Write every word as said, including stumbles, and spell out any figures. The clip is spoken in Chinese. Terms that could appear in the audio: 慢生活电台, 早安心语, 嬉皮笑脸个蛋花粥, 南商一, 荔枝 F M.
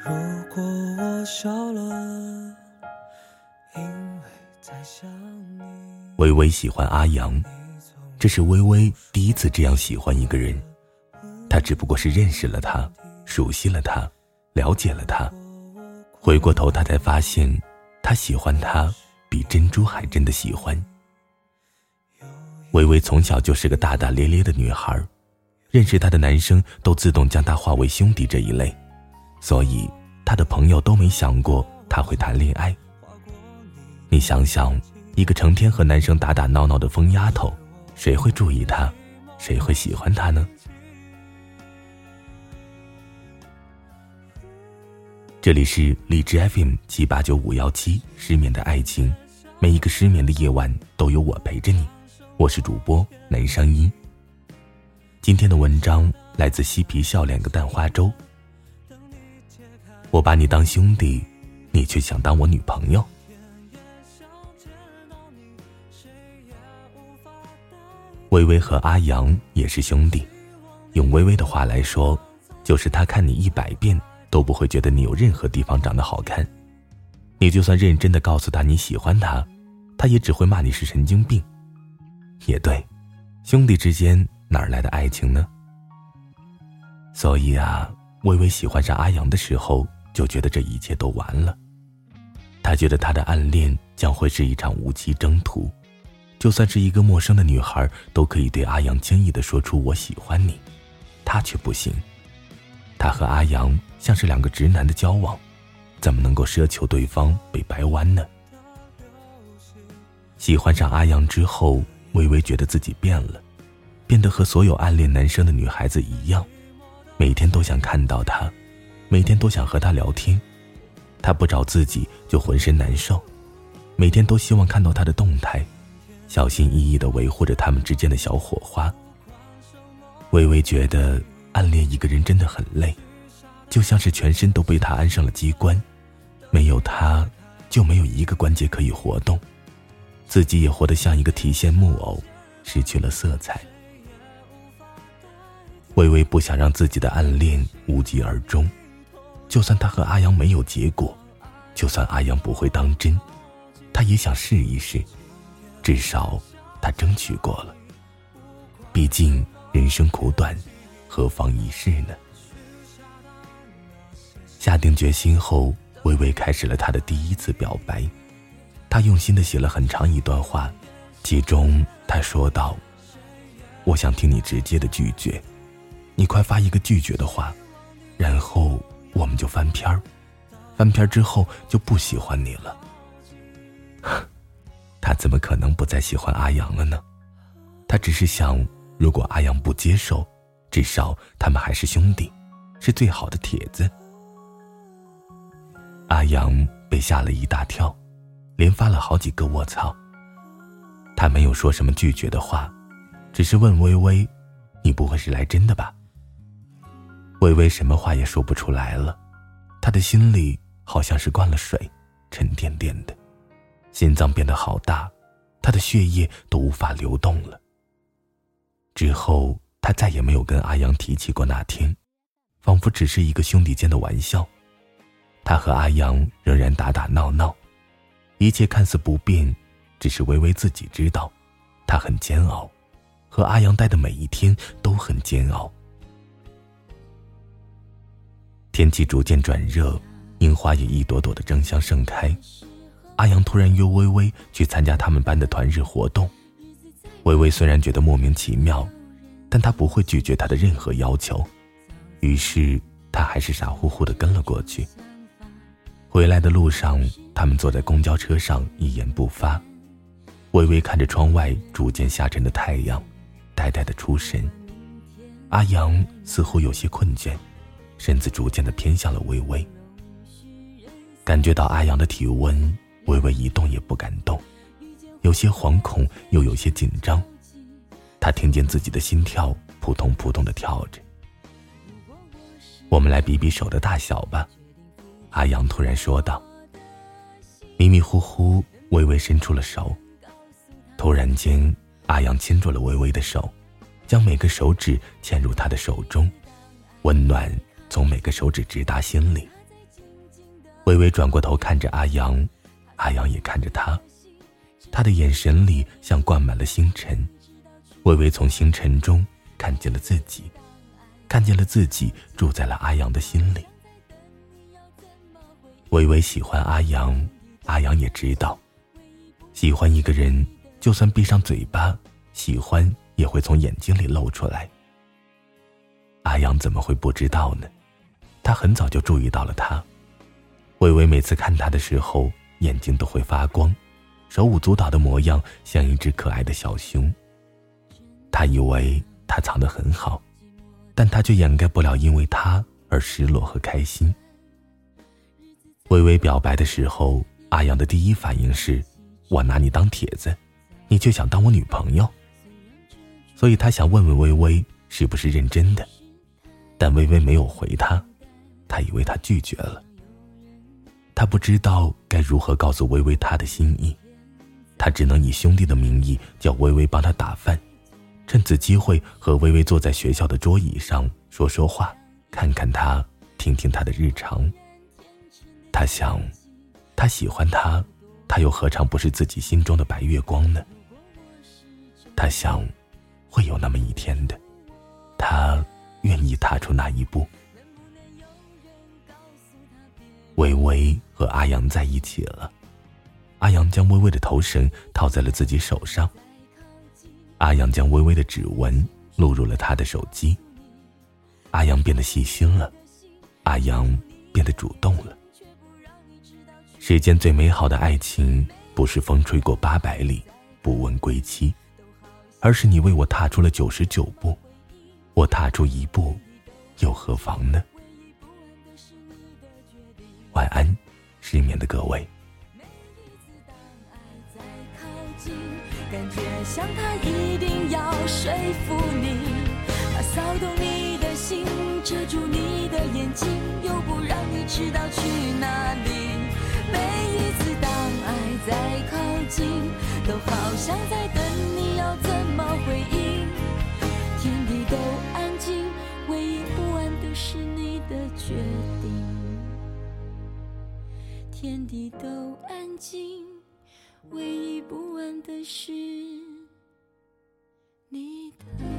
如果我笑了，因为在想你。微微喜欢阿阳，这是微微第一次这样喜欢一个人，他只不过是认识了他，熟悉了他，了解了他，回过头他才发现，他喜欢他比珍珠还真的喜欢。微微从小就是个大大咧咧的女孩，认识她的男生都自动将她化为兄弟这一类，所以她的朋友都没想过她会谈恋爱。你想想，一个成天和男生打打闹闹的疯丫头，谁会注意她，谁会喜欢她呢？这里是荔枝 F M 七八九五幺七，失眠的爱情，每一个失眠的夜晚都有我陪着你。我是主播南商一，今天的文章来自嬉皮笑脸个蛋花粥。我把你当兄弟，你却想当我女朋友。微微和阿阳也是兄弟，用微微的话来说，就是他看你一百遍都不会觉得你有任何地方长得好看，你就算认真的告诉他你喜欢他，他也只会骂你是神经病。也对，兄弟之间哪来的爱情呢？所以啊，微微喜欢上阿阳的时候，就觉得这一切都完了。她觉得她的暗恋将会是一场无期征途，就算是一个陌生的女孩都可以对阿阳轻易地说出我喜欢你，她却不行。她和阿阳像是两个直男的交往，怎么能够奢求对方被掰弯呢？喜欢上阿阳之后，微微觉得自己变了，变得和所有暗恋男生的女孩子一样，每天都想看到他，每天都想和他聊天，他不找自己就浑身难受，每天都希望看到他的动态，小心翼翼地维护着他们之间的小火花。微微觉得暗恋一个人真的很累，就像是全身都被他安上了机关，没有他就没有一个关节可以活动，自己也活得像一个提线木偶，失去了色彩。微微不想让自己的暗恋无疾而终，就算她和阿阳没有结果，就算阿阳不会当真，她也想试一试，至少她争取过了。毕竟人生苦短，何妨一试呢？下定决心后，微微开始了她的第一次表白。他用心地写了很长一段话，其中他说道：我想听你直接的拒绝，你快发一个拒绝的话，然后我们就翻篇儿，翻篇之后就不喜欢你了。他怎么可能不再喜欢阿阳了呢？他只是想，如果阿阳不接受，至少他们还是兄弟，是最好的帖子。阿阳被吓了一大跳，连发了好几个卧槽。他没有说什么拒绝的话，只是问微微：你不会是来真的吧？微微什么话也说不出来了，他的心里好像是灌了水，沉甸甸的，心脏变得好大，他的血液都无法流动了。之后他再也没有跟阿阳提起过那天，仿佛只是一个兄弟间的玩笑。他和阿阳仍然打打闹闹，一切看似不变，只是微微自己知道，她很煎熬，和阿阳待的每一天都很煎熬。天气逐渐转热，樱花也一朵朵的争相盛开。阿阳突然约微微去参加他们班的团日活动，微微虽然觉得莫名其妙，但她不会拒绝他的任何要求，于是她还是傻乎乎的跟了过去。回来的路上，他们坐在公交车上一言不发，微微看着窗外逐渐下沉的太阳，呆呆的出神。阿阳似乎有些困倦，身子逐渐的偏向了微微。感觉到阿阳的体温，微微一动也不敢动，有些惶恐又有些紧张。他听见自己的心跳扑通扑通的跳着。我们来比比手的大小吧，阿阳突然说道。迷迷糊糊，微微伸出了手，突然间阿阳牵住了微微的手，将每个手指嵌入她的手中，温暖从每个手指直达心里，微微转过头看着阿阳，阿阳也看着他，他的眼神里像灌满了星辰。微微从星辰中看见了自己，看见了自己住在了阿阳的心里。微微喜欢阿阳，阿阳也知道，喜欢一个人，就算闭上嘴巴，喜欢也会从眼睛里露出来。阿阳怎么会不知道呢？他很早就注意到了他。微微每次看他的时候，眼睛都会发光，手舞足蹈的模样像一只可爱的小熊。他以为他藏得很好，但他却掩盖不了因为他而失落和开心。微微表白的时候，阿阳的第一反应是，我拿你当铁子，你却想当我女朋友。所以他想问问微微是不是认真的，但微微没有回他，他以为他拒绝了。他不知道该如何告诉微微他的心意，他只能以兄弟的名义叫微微帮他打饭，趁此机会和微微坐在学校的桌椅上说说话，看看他，听听他的日常。他想，他喜欢他，他又何尝不是自己心中的白月光呢？他想，会有那么一天的，他愿意踏出那一步。微微和阿阳在一起了，阿阳将微微的头绳套在了自己手上，阿阳将微微的指纹录入了他的手机，阿阳变得细心了，阿阳变得主动了。世间最美好的爱情，不是风吹过八百里不问归期，而是你为我踏出了九十九步，我踏出一步又何妨呢？晚安，失眠的各位。感觉像他一定要说服你，他骚动你的心，遮住你的眼睛，又不让你知道去哪里。每一次当爱在靠近，都好像在等你要怎么回应，天地都安静，唯一不安的是你的决定，天地都安静，唯一不安的是你的